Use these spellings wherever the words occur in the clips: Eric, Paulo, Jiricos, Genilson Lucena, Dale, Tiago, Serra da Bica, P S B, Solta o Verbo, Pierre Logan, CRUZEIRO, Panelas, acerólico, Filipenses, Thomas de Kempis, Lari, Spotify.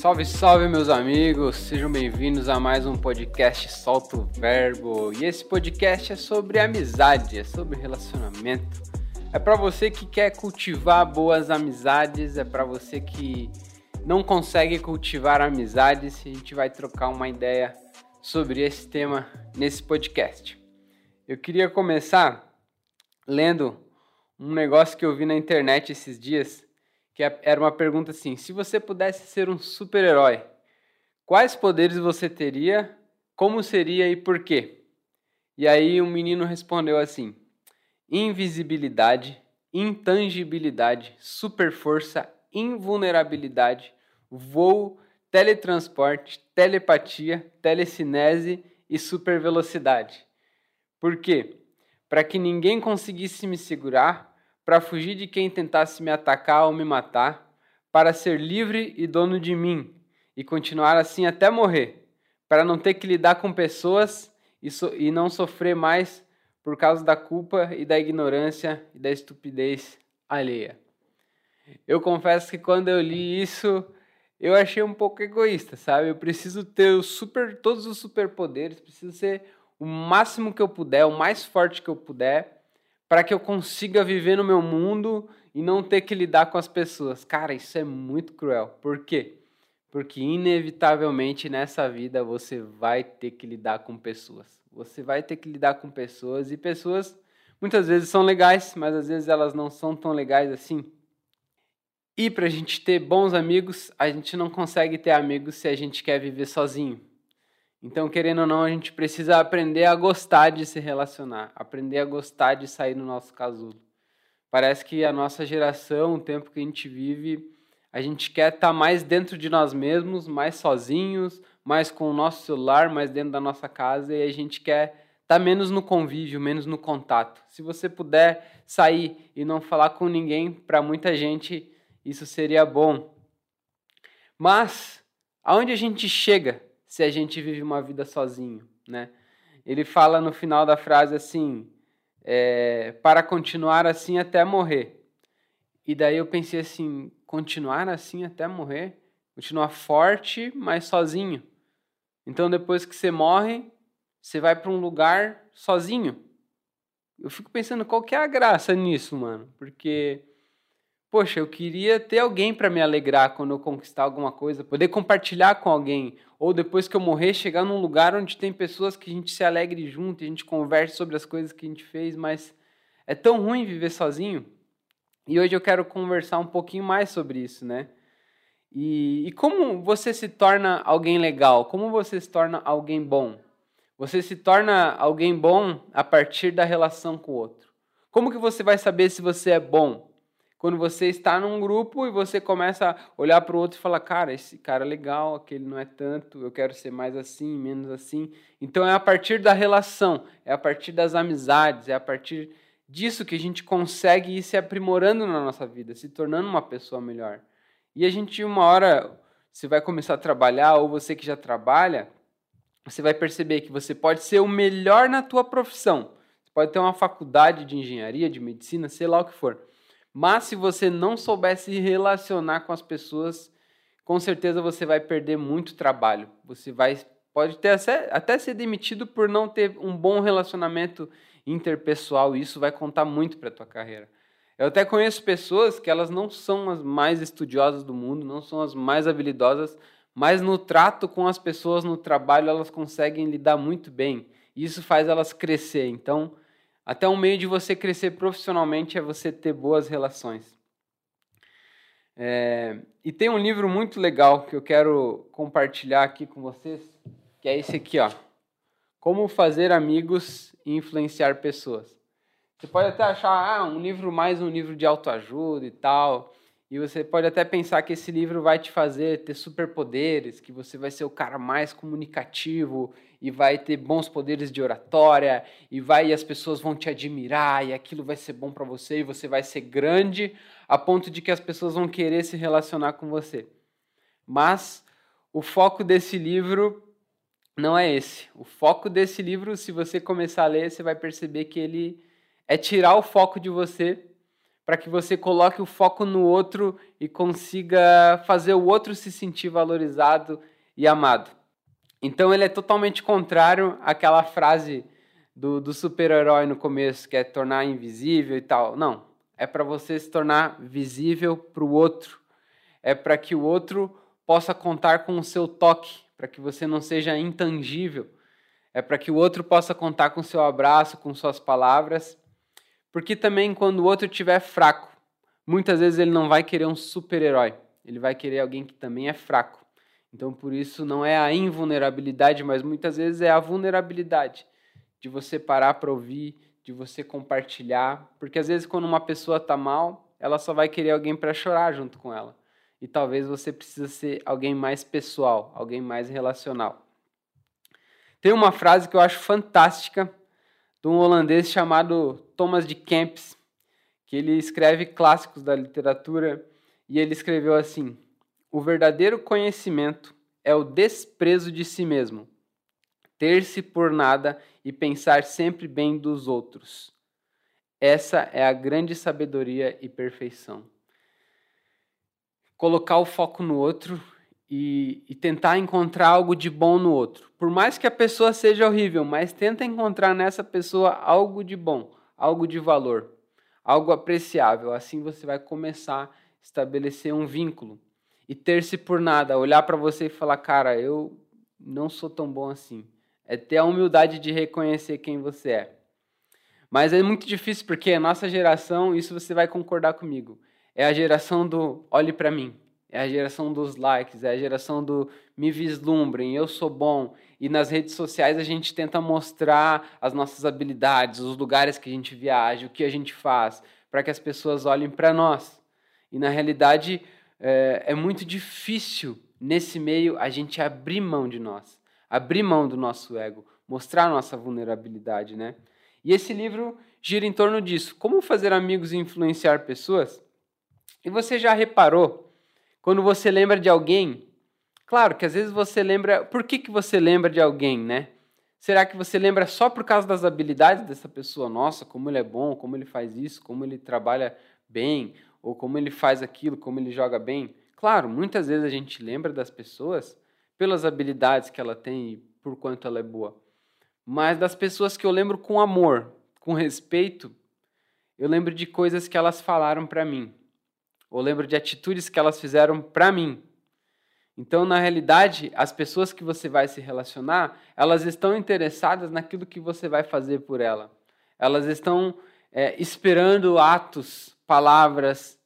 Salve, salve, meus amigos! Sejam bem-vindos a mais um podcast Solta o Verbo. E esse podcast é sobre amizade, é sobre relacionamento. É para você que quer cultivar boas amizades, é para você que não consegue cultivar amizades. A gente vai trocar uma ideia sobre esse tema nesse podcast. Eu queria começar lendo um negócio que eu vi na internet esses dias, que era uma pergunta assim: se você pudesse ser um super-herói, quais poderes você teria, como seria e por quê? E aí um menino respondeu assim: invisibilidade, intangibilidade, super-força, invulnerabilidade, voo, teletransporte, telepatia, telecinese e super-velocidade. Por quê? Para que ninguém conseguisse me segurar, para fugir de quem tentasse me atacar ou me matar, para ser livre e dono de mim, e continuar assim até morrer, para não ter que lidar com pessoas e não sofrer mais por causa da culpa e da ignorância e da estupidez alheia. Eu confesso que quando eu li isso, eu achei um pouco egoísta, sabe? Eu preciso ter todos os superpoderes, preciso ser o máximo que eu puder, o mais forte que eu puder, para que eu consiga viver no meu mundo e não ter que lidar com as pessoas. Cara, isso é muito cruel. Por quê? Porque inevitavelmente nessa vida você vai ter que lidar com pessoas. Você vai ter que lidar com pessoas, e pessoas muitas vezes são legais, mas às vezes elas não são tão legais assim. E para a gente ter bons amigos, a gente não consegue ter amigos se a gente quer viver sozinho. Então, querendo ou não, a gente precisa aprender a gostar de se relacionar, aprender a gostar de sair do nosso casulo. Parece que a nossa geração, o tempo que a gente vive, a gente quer estar mais dentro de nós mesmos, mais sozinhos, mais com o nosso celular, mais dentro da nossa casa, e a gente quer estar menos no convívio, menos no contato. Se você puder sair e não falar com ninguém, para muita gente isso seria bom. Mas aonde a gente chega se a gente vive uma vida sozinho, né? Ele fala no final da frase assim, para continuar assim até morrer. E daí eu pensei assim, continuar assim até morrer? Continuar forte, mas sozinho. Então depois que você morre, você vai para um lugar sozinho. Eu fico pensando, qual que é a graça nisso, mano? Porque, poxa, eu queria ter alguém para me alegrar quando eu conquistar alguma coisa, poder compartilhar com alguém. Ou depois que eu morrer, chegar num lugar onde tem pessoas que a gente se alegre junto, e a gente converse sobre as coisas que a gente fez, mas é tão ruim viver sozinho. E hoje eu quero conversar um pouquinho mais sobre isso, né? E como você se torna alguém legal? Como você se torna alguém bom? Você se torna alguém bom a partir da relação com o outro. Como que você vai saber se você é bom? Quando você está num grupo e você começa a olhar para o outro e falar, cara, esse cara é legal, aquele não é tanto, eu quero ser mais assim, menos assim. Então é a partir da relação, é a partir das amizades, é a partir disso que a gente consegue ir se aprimorando na nossa vida, se tornando uma pessoa melhor. E a gente, uma hora, você vai começar a trabalhar, ou você que já trabalha, você vai perceber que você pode ser o melhor na tua profissão. Você pode ter uma faculdade de engenharia, de medicina, sei lá o que for. Mas se você não souber se relacionar com as pessoas, com certeza você vai perder muito trabalho. Você pode ter até ser demitido por não ter um bom relacionamento interpessoal, e isso vai contar muito para a tua carreira. Eu até conheço pessoas que elas não são as mais estudiosas do mundo, não são as mais habilidosas, mas no trato com as pessoas, no trabalho, elas conseguem lidar muito bem. E isso faz elas crescer. Então, até um meio de você crescer profissionalmente é você ter boas relações. E tem um livro muito legal que eu quero compartilhar aqui com vocês, que é esse aqui, ó. Como Fazer Amigos e Influenciar Pessoas. Você pode até achar, um livro de autoajuda e tal. E você pode até pensar que esse livro vai te fazer ter superpoderes, que você vai ser o cara mais comunicativo e vai ter bons poderes de oratória e as pessoas vão te admirar e aquilo vai ser bom para você e você vai ser grande a ponto de que as pessoas vão querer se relacionar com você. Mas o foco desse livro não é esse. O foco desse livro, se você começar a ler, você vai perceber que ele é tirar o foco de você para que você coloque o foco no outro e consiga fazer o outro se sentir valorizado e amado. Então ele é totalmente contrário àquela frase do super-herói no começo, que é tornar invisível e tal. Não, é para você se tornar visível para o outro. É para que o outro possa contar com o seu toque, para que você não seja intangível. É para que o outro possa contar com seu abraço, com suas palavras. Porque também quando o outro estiver fraco, muitas vezes ele não vai querer um super-herói. Ele vai querer alguém que também é fraco. Então, por isso, não é a invulnerabilidade, mas muitas vezes é a vulnerabilidade de você parar para ouvir, de você compartilhar. Porque às vezes quando uma pessoa está mal, ela só vai querer alguém para chorar junto com ela. E talvez você precisa ser alguém mais pessoal, alguém mais relacional. Tem uma frase que eu acho fantástica de um holandês chamado Thomas de Kempis, que ele escreve clássicos da literatura, e ele escreveu assim: o verdadeiro conhecimento é o desprezo de si mesmo, ter-se por nada e pensar sempre bem dos outros. Essa é a grande sabedoria e perfeição. Colocar o foco no outro e tentar encontrar algo de bom no outro. Por mais que a pessoa seja horrível, mas tenta encontrar nessa pessoa algo de bom, algo de valor, algo apreciável. Assim você vai começar a estabelecer um vínculo. E ter-se por nada, olhar para você e falar: cara, eu não sou tão bom assim. É ter a humildade de reconhecer quem você é. Mas é muito difícil, porque a nossa geração, isso você vai concordar comigo, é a geração do olhe para mim, é a geração dos likes, é a geração do me vislumbrem, eu sou bom. E nas redes sociais a gente tenta mostrar as nossas habilidades, os lugares que a gente viaja, o que a gente faz, para que as pessoas olhem para nós. E na realidade, é muito difícil, nesse meio, a gente abrir mão de nós, abrir mão do nosso ego, mostrar a nossa vulnerabilidade, né? E esse livro gira em torno disso, como fazer amigos e influenciar pessoas. E você já reparou, quando você lembra de alguém, claro que às vezes você lembra, por que você lembra de alguém, né? Será que você lembra só por causa das habilidades dessa pessoa? Nossa, como ele é bom, como ele faz isso, como ele trabalha bem, ou como ele faz aquilo, como ele joga bem. Claro, muitas vezes a gente lembra das pessoas pelas habilidades que ela tem e por quanto ela é boa. Mas das pessoas que eu lembro com amor, com respeito, eu lembro de coisas que elas falaram para mim. Ou lembro de atitudes que elas fizeram para mim. Então, na realidade, as pessoas que você vai se relacionar, elas estão interessadas naquilo que você vai fazer por ela. Elas estão esperando atos, palavras,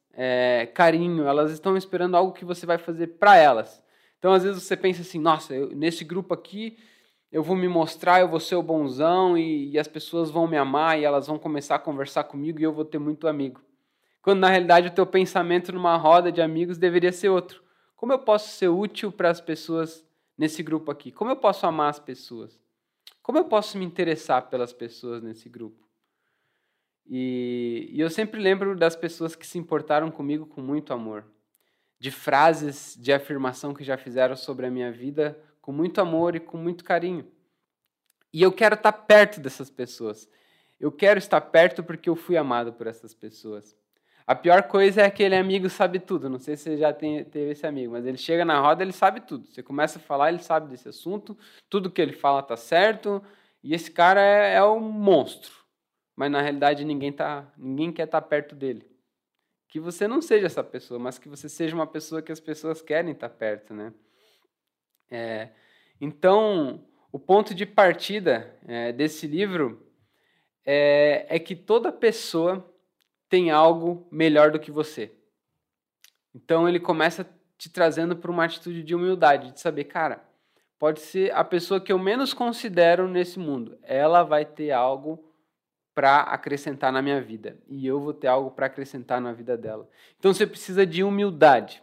carinho, elas estão esperando algo que você vai fazer para elas. Então, às vezes você pensa assim: nossa, nesse grupo aqui eu vou me mostrar, eu vou ser o bonzão e as pessoas vão me amar e elas vão começar a conversar comigo e eu vou ter muito amigo. Quando, na realidade, o teu pensamento numa roda de amigos deveria ser outro. Como eu posso ser útil para as pessoas nesse grupo aqui? Como eu posso amar as pessoas? Como eu posso me interessar pelas pessoas nesse grupo? E eu sempre lembro das pessoas que se importaram comigo com muito amor, de frases de afirmação que já fizeram sobre a minha vida com muito amor e com muito carinho. E eu quero estar perto dessas pessoas. Eu quero estar perto porque eu fui amado por essas pessoas. A pior coisa é aquele amigo sabe tudo. Não sei se você já teve esse amigo, mas ele chega na roda, ele sabe tudo. Você começa a falar, ele sabe desse assunto, tudo que ele fala está certo, e esse cara é um monstro. Mas, na realidade, ninguém quer estar perto dele. Que você não seja essa pessoa, mas que você seja uma pessoa que as pessoas querem estar perto, né? Então, o ponto de partida desse livro é que toda pessoa tem algo melhor do que você. Então, ele começa te trazendo para uma atitude de humildade, de saber, cara, pode ser a pessoa que eu menos considero nesse mundo. Ela vai ter algo para acrescentar na minha vida, e eu vou ter algo para acrescentar na vida dela. Então você precisa de humildade,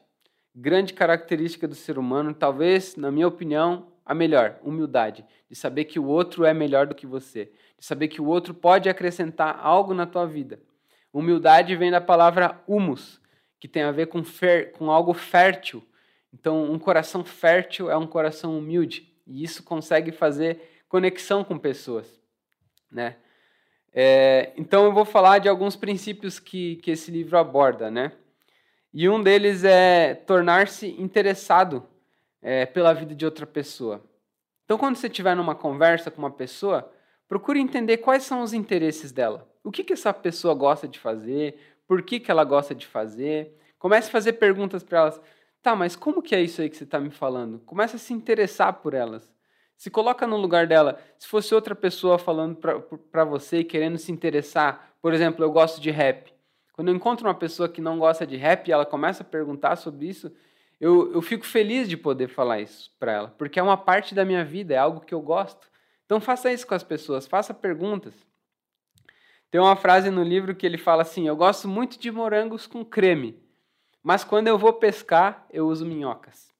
grande característica do ser humano, talvez, na minha opinião, a melhor, humildade, de saber que o outro é melhor do que você, de saber que o outro pode acrescentar algo na tua vida. Humildade vem da palavra humus, que tem a ver com algo fértil. Então um coração fértil é um coração humilde, e isso consegue fazer conexão com pessoas, né? Então eu vou falar de alguns princípios que esse livro aborda, né? E um deles é tornar-se interessado pela vida de outra pessoa. Então, quando você estiver numa conversa com uma pessoa, procure entender quais são os interesses dela. O que essa pessoa gosta de fazer? Por que ela gosta de fazer? Comece a fazer perguntas para elas. Tá, mas como que é isso aí que você está me falando? Comece a se interessar por elas. Se coloca no lugar dela. Se fosse outra pessoa falando para você e querendo se interessar, por exemplo, eu gosto de rap. Quando eu encontro uma pessoa que não gosta de rap e ela começa a perguntar sobre isso, eu fico feliz de poder falar isso para ela, porque é uma parte da minha vida, é algo que eu gosto. Então faça isso com as pessoas, faça perguntas. Tem uma frase no livro que ele fala assim, eu gosto muito de morangos com creme, mas quando eu vou pescar, eu uso minhocas.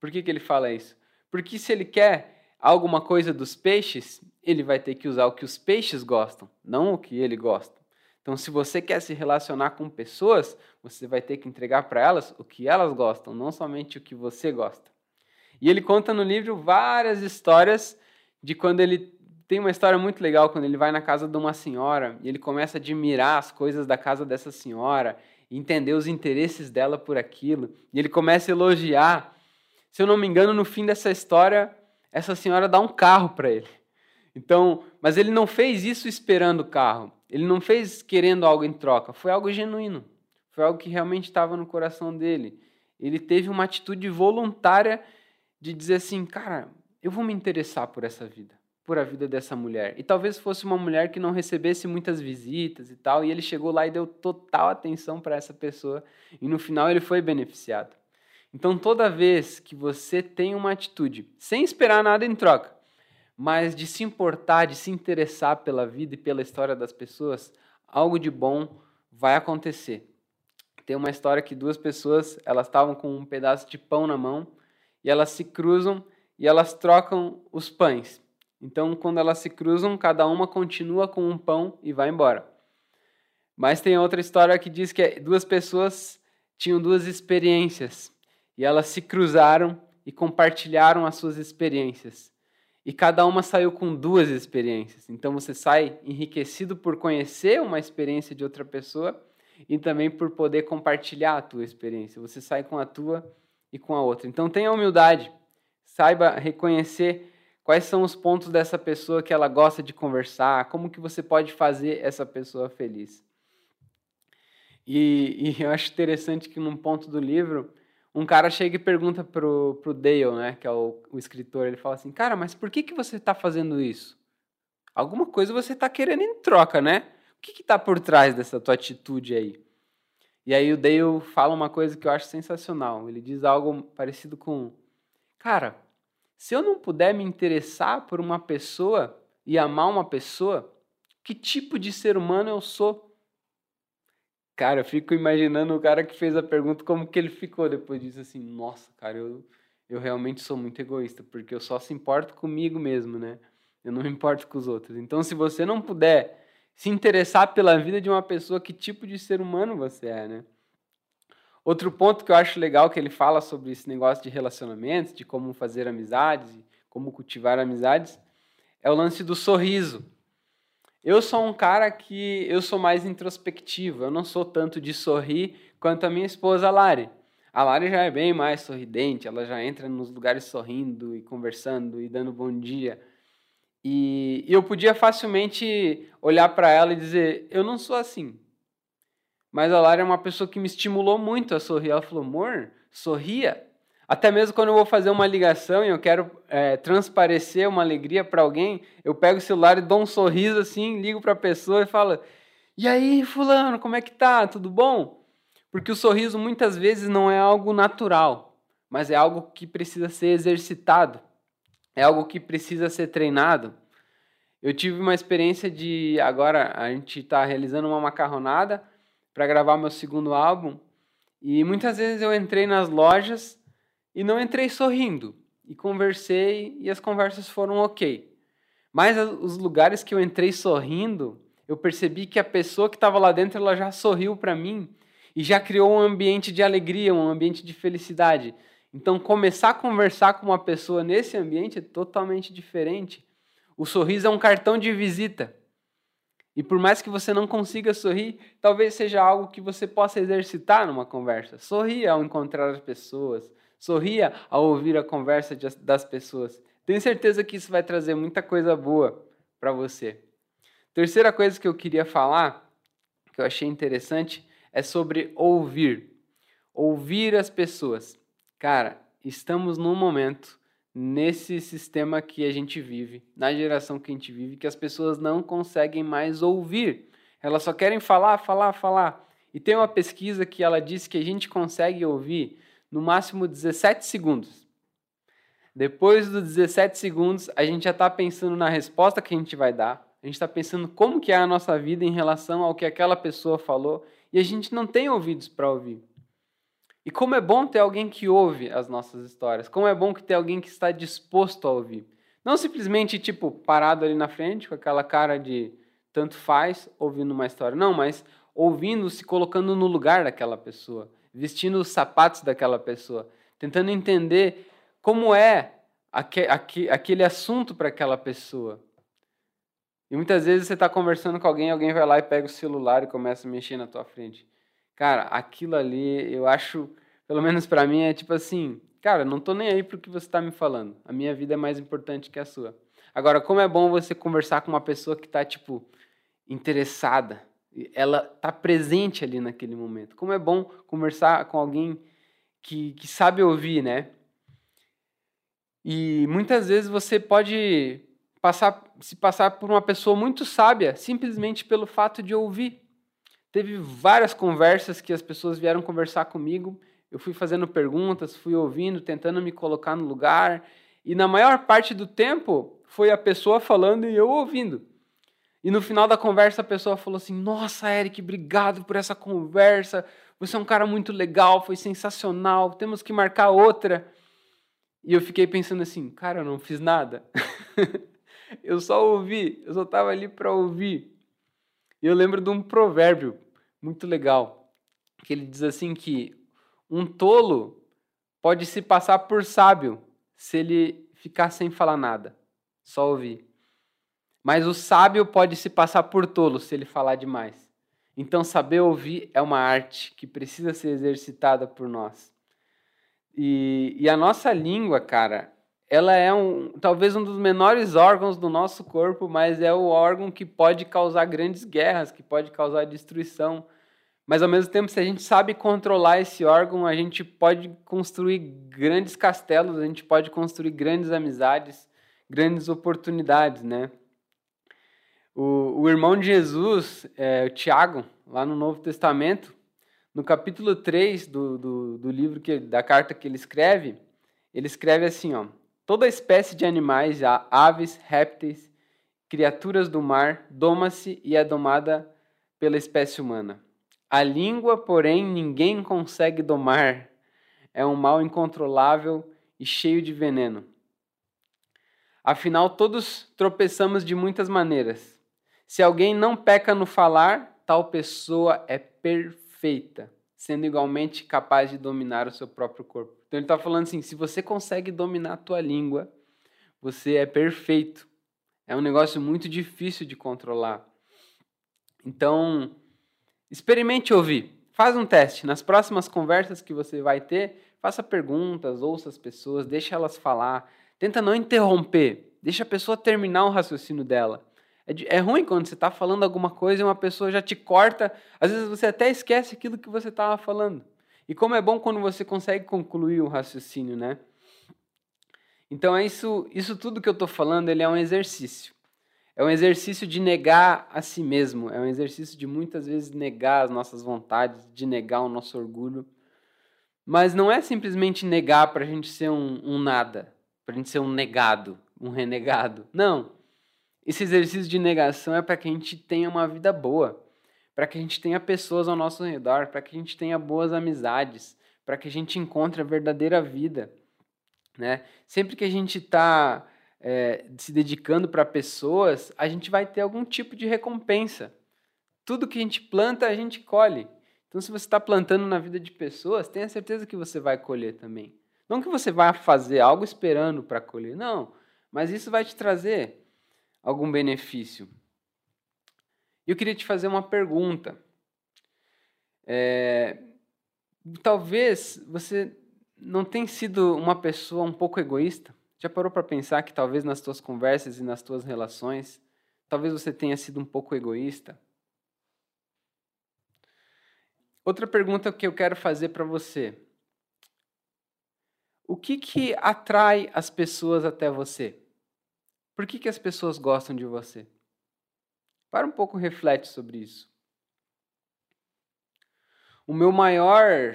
Por que ele fala isso? Porque se ele quer alguma coisa dos peixes, ele vai ter que usar o que os peixes gostam, não o que ele gosta. Então, se você quer se relacionar com pessoas, você vai ter que entregar para elas o que elas gostam, não somente o que você gosta. E ele conta no livro várias histórias de quando ele... Tem uma história muito legal quando ele vai na casa de uma senhora e ele começa a admirar as coisas da casa dessa senhora, entender os interesses dela por aquilo, e ele começa a elogiar. Se eu não me engano, no fim dessa história, essa senhora dá um carro para ele. Então, mas ele não fez isso esperando o carro. Ele não fez querendo algo em troca, foi algo genuíno, foi algo que realmente estava no coração dele. Ele teve uma atitude voluntária de dizer assim, cara, eu vou me interessar por essa vida, por a vida dessa mulher. E talvez fosse uma mulher que não recebesse muitas visitas e tal, e ele chegou lá e deu total atenção para essa pessoa, e no final ele foi beneficiado. Então, toda vez que você tem uma atitude, sem esperar nada em troca, mas de se importar, de se interessar pela vida e pela história das pessoas, algo de bom vai acontecer. Tem uma história que duas pessoas, elas estavam com um pedaço de pão na mão e elas se cruzam e elas trocam os pães. Então, quando elas se cruzam, cada uma continua com um pão e vai embora. Mas tem outra história que diz que duas pessoas tinham duas experiências e elas se cruzaram e compartilharam as suas experiências. E cada uma saiu com duas experiências. Então você sai enriquecido por conhecer uma experiência de outra pessoa e também por poder compartilhar a tua experiência. Você sai com a tua e com a outra. Então tenha humildade. Saiba reconhecer quais são os pontos dessa pessoa que ela gosta de conversar, como que você pode fazer essa pessoa feliz. E eu acho interessante que num ponto do livro... Um cara chega e pergunta pro Dale, né, que é o escritor, ele fala assim, cara, mas por que você está fazendo isso? Alguma coisa você está querendo em troca, né? O que está por trás dessa tua atitude aí? E aí o Dale fala uma coisa que eu acho sensacional. Ele diz algo parecido com, cara, se eu não puder me interessar por uma pessoa e amar uma pessoa, que tipo de ser humano eu sou? Cara, eu fico imaginando o cara que fez a pergunta, como que ele ficou depois disso, assim, nossa, cara, eu realmente sou muito egoísta, porque eu só se importo comigo mesmo, né? Eu não me importo com os outros. Então, se você não puder se interessar pela vida de uma pessoa, que tipo de ser humano você é, né? Outro ponto que eu acho legal que ele fala sobre esse negócio de relacionamentos, de como fazer amizades, como cultivar amizades, é o lance do sorriso. Eu sou um cara que eu sou mais introspectivo, eu não sou tanto de sorrir quanto a minha esposa, a Lari. A Lari já é bem mais sorridente, ela já entra nos lugares sorrindo e conversando e dando bom dia. E eu podia facilmente olhar para ela e dizer, eu não sou assim. Mas a Lari é uma pessoa que me estimulou muito a sorrir. Ela falou, amor, sorria. Até mesmo quando eu vou fazer uma ligação e eu quero transparecer uma alegria para alguém, eu pego o celular e dou um sorriso assim, ligo para a pessoa e falo, e aí, fulano, como é que tá? Tudo bom? Porque o sorriso muitas vezes não é algo natural, mas é algo que precisa ser exercitado, é algo que precisa ser treinado. Eu tive uma experiência de... Agora a gente está realizando uma macarronada para gravar meu segundo álbum e muitas vezes eu entrei nas lojas e não entrei sorrindo, e conversei, e as conversas foram ok. Mas os lugares que eu entrei sorrindo, eu percebi que a pessoa que estava lá dentro, ela já sorriu para mim, e já criou um ambiente de alegria, um ambiente de felicidade. Então, começar a conversar com uma pessoa nesse ambiente é totalmente diferente. O sorriso é um cartão de visita. E por mais que você não consiga sorrir, talvez seja algo que você possa exercitar numa conversa. Sorria ao encontrar as pessoas. Sorria ao ouvir a conversa das pessoas. Tenho certeza que isso vai trazer muita coisa boa para você. Terceira coisa que eu queria falar, que eu achei interessante, é sobre ouvir. Ouvir as pessoas. Cara, estamos num momento, nesse sistema que a gente vive, na geração que a gente vive, que as pessoas não conseguem mais ouvir. Elas só querem falar, falar, falar. E tem uma pesquisa que ela diz que a gente consegue ouvir no máximo 17 segundos. Depois dos 17 segundos, a gente já está pensando na resposta que a gente vai dar, a gente está pensando como que é a nossa vida em relação ao que aquela pessoa falou, e a gente não tem ouvidos para ouvir. E como é bom ter alguém que ouve as nossas histórias, como é bom ter alguém que está disposto a ouvir. Não simplesmente, tipo, parado ali na frente, com aquela cara de tanto faz, ouvindo uma história. Não, mas ouvindo, se colocando no lugar daquela pessoa, vestindo os sapatos daquela pessoa, tentando entender como é aquele assunto para aquela pessoa. E muitas vezes você está conversando com alguém, alguém vai lá e pega o celular e começa a mexer na tua frente. Cara, aquilo ali, eu acho, pelo menos pra mim, é tipo assim, cara, não tô nem aí pro que você tá me falando. A minha vida é mais importante que a sua. Agora, como é bom você conversar com uma pessoa que tá, tipo, interessada. Ela tá presente ali naquele momento. Como é bom conversar com alguém que sabe ouvir, né? E muitas vezes você pode se passar por uma pessoa muito sábia simplesmente pelo fato de ouvir. Teve várias conversas que as pessoas vieram conversar comigo, eu fui fazendo perguntas, fui ouvindo, tentando me colocar no lugar, e na maior parte do tempo foi a pessoa falando e eu ouvindo. E no final da conversa a pessoa falou assim, nossa, Eric, obrigado por essa conversa, você é um cara muito legal, foi sensacional, temos que marcar outra. E eu fiquei pensando assim, cara, eu não fiz nada. Eu só ouvi, eu só estava ali para ouvir. E eu lembro de um provérbio muito legal, que ele diz assim que um tolo pode se passar por sábio se ele ficar sem falar nada, só ouvir. Mas o sábio pode se passar por tolo se ele falar demais. Então saber ouvir é uma arte que precisa ser exercitada por nós. E a nossa língua, cara, ela é talvez um dos menores órgãos do nosso corpo, mas é o órgão que pode causar grandes guerras, que pode causar destruição. Mas, ao mesmo tempo, se a gente sabe controlar esse órgão, a gente pode construir grandes castelos, a gente pode construir grandes amizades, grandes oportunidades, né? O irmão de Jesus, o Tiago, lá no Novo Testamento, no capítulo 3 do livro, da carta que ele escreve assim, ó, toda espécie de animais, aves, répteis, criaturas do mar, doma-se e é domada pela espécie humana. A língua, porém, ninguém consegue domar. É um mal incontrolável e cheio de veneno. Afinal, todos tropeçamos de muitas maneiras. Se alguém não peca no falar, tal pessoa é perfeita, sendo igualmente capaz de dominar o seu próprio corpo. Então ele está falando assim, se você consegue dominar a tua língua, você é perfeito. É um negócio muito difícil de controlar. Então, experimente ouvir. Faz um teste. Nas próximas conversas que você vai ter, faça perguntas, ouça as pessoas, deixa elas falar. Tenta não interromper. Deixa a pessoa terminar o raciocínio dela. É ruim quando você está falando alguma coisa e uma pessoa já te corta. Às vezes você até esquece aquilo que você estava falando. E como é bom quando você consegue concluir o raciocínio, né? Então, isso tudo que eu estou falando, ele é um exercício. É um exercício de negar a si mesmo. É um exercício de, muitas vezes, negar as nossas vontades, de negar o nosso orgulho. Mas não é simplesmente negar para a gente ser um nada, para a gente ser um negado, um renegado. Não. Esse exercício de negação é para que a gente tenha uma vida boa, para que a gente tenha pessoas ao nosso redor, para que a gente tenha boas amizades, para que a gente encontre a verdadeira vida, né? Sempre que a gente está se dedicando para pessoas, a gente vai ter algum tipo de recompensa. Tudo que a gente planta, a gente colhe. Então, se você está plantando na vida de pessoas, tenha certeza que você vai colher também. Não que você vá fazer algo esperando para colher, não. Mas isso vai te trazer algum benefício. Eu queria te fazer uma pergunta. Talvez você não tenha sido uma pessoa um pouco egoísta? Já parou para pensar que talvez nas tuas conversas e nas tuas relações, talvez você tenha sido um pouco egoísta? Outra pergunta que eu quero fazer para você. O que atrai as pessoas até você? Por que as pessoas gostam de você? Para um pouco, reflete sobre isso. O meu maior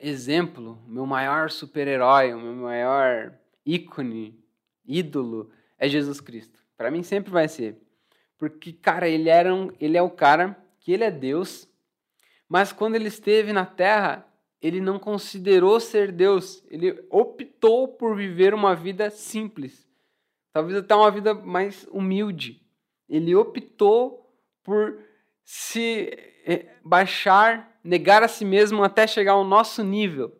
exemplo, o meu maior super-herói, o meu maior ícone, ídolo, é Jesus Cristo. Para mim sempre vai ser. Porque, cara, ele é o cara que ele é Deus, mas quando ele esteve na Terra, ele não considerou ser Deus. Ele optou por viver uma vida simples. Talvez até uma vida mais humilde. Ele optou por se baixar, negar a si mesmo até chegar ao nosso nível.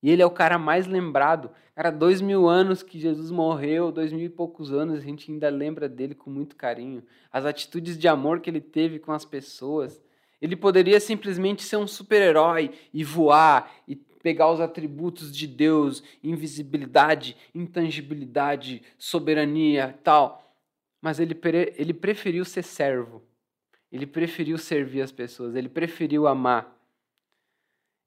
E ele é o cara mais lembrado. Cara, 2000 anos que Jesus morreu, 2000 e poucos anos, a gente ainda lembra dele com muito carinho. As atitudes de amor que ele teve com as pessoas. Ele poderia simplesmente ser um super-herói e voar e pegar os atributos de Deus, invisibilidade, intangibilidade, soberania e tal. Mas ele preferiu ser servo. Ele preferiu servir as pessoas. Ele preferiu amar.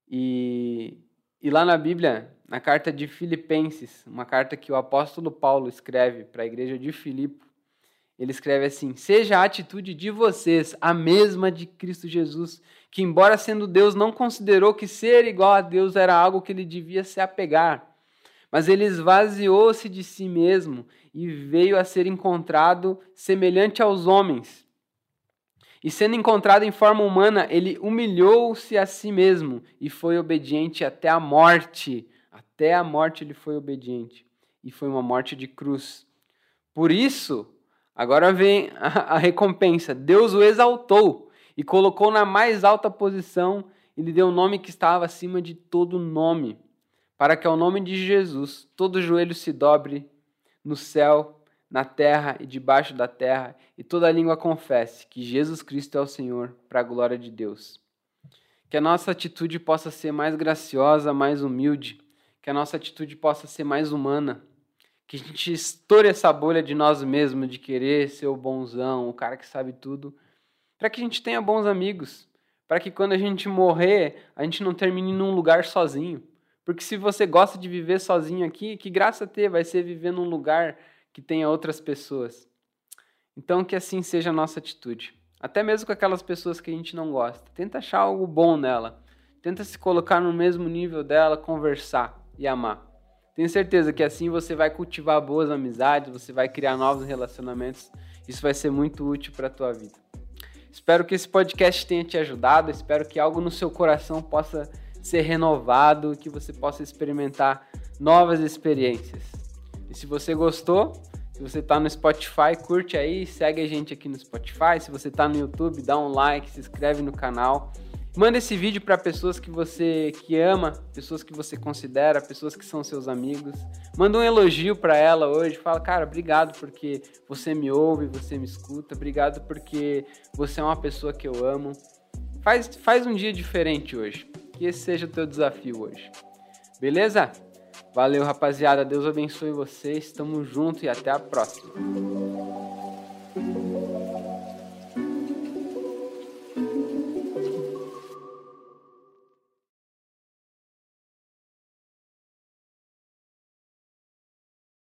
E lá na Bíblia, na carta de Filipenses, uma carta que o apóstolo Paulo escreve para a igreja de Filipe, ele escreve assim: seja a atitude de vocês a mesma de Cristo Jesus, que embora sendo Deus, não considerou que ser igual a Deus era algo que ele devia se apegar, mas ele esvaziou-se de si mesmo e veio a ser encontrado semelhante aos homens. E sendo encontrado em forma humana, ele humilhou-se a si mesmo e foi obediente até a morte. Até a morte ele foi obediente, e foi uma morte de cruz. Por isso... Agora vem a recompensa. Deus o exaltou e colocou na mais alta posição e lhe deu um nome que estava acima de todo nome, para que ao nome de Jesus todo joelho se dobre no céu, na terra e debaixo da terra, e toda língua confesse que Jesus Cristo é o Senhor, para a glória de Deus. Que a nossa atitude possa ser mais graciosa, mais humilde, que a nossa atitude possa ser mais humana. Que a gente estoure essa bolha de nós mesmos, de querer ser o bonzão, o cara que sabe tudo, para que a gente tenha bons amigos, para que quando a gente morrer, a gente não termine num lugar sozinho. Porque se você gosta de viver sozinho aqui, que graça ter, vai ser viver num lugar que tenha outras pessoas. Então que assim seja a nossa atitude. Até mesmo com aquelas pessoas que a gente não gosta. Tenta achar algo bom nela. Tenta se colocar no mesmo nível dela, conversar e amar. Tenho certeza que assim você vai cultivar boas amizades, você vai criar novos relacionamentos. Isso vai ser muito útil para a tua vida. Espero que esse podcast tenha te ajudado, espero que algo no seu coração possa ser renovado, que você possa experimentar novas experiências. E se você gostou, se você está no Spotify, curte aí, segue a gente aqui no Spotify. Se você está no YouTube, dá um like, se inscreve no canal. Manda esse vídeo para pessoas que você ama, pessoas que você considera, pessoas que são seus amigos. Manda um elogio para ela hoje. Fala, cara, obrigado porque você me ouve, você me escuta. Obrigado porque você é uma pessoa que eu amo. Faz um dia diferente hoje. Que esse seja o teu desafio hoje. Beleza? Valeu, rapaziada. Deus abençoe vocês. Tamo junto e até a próxima.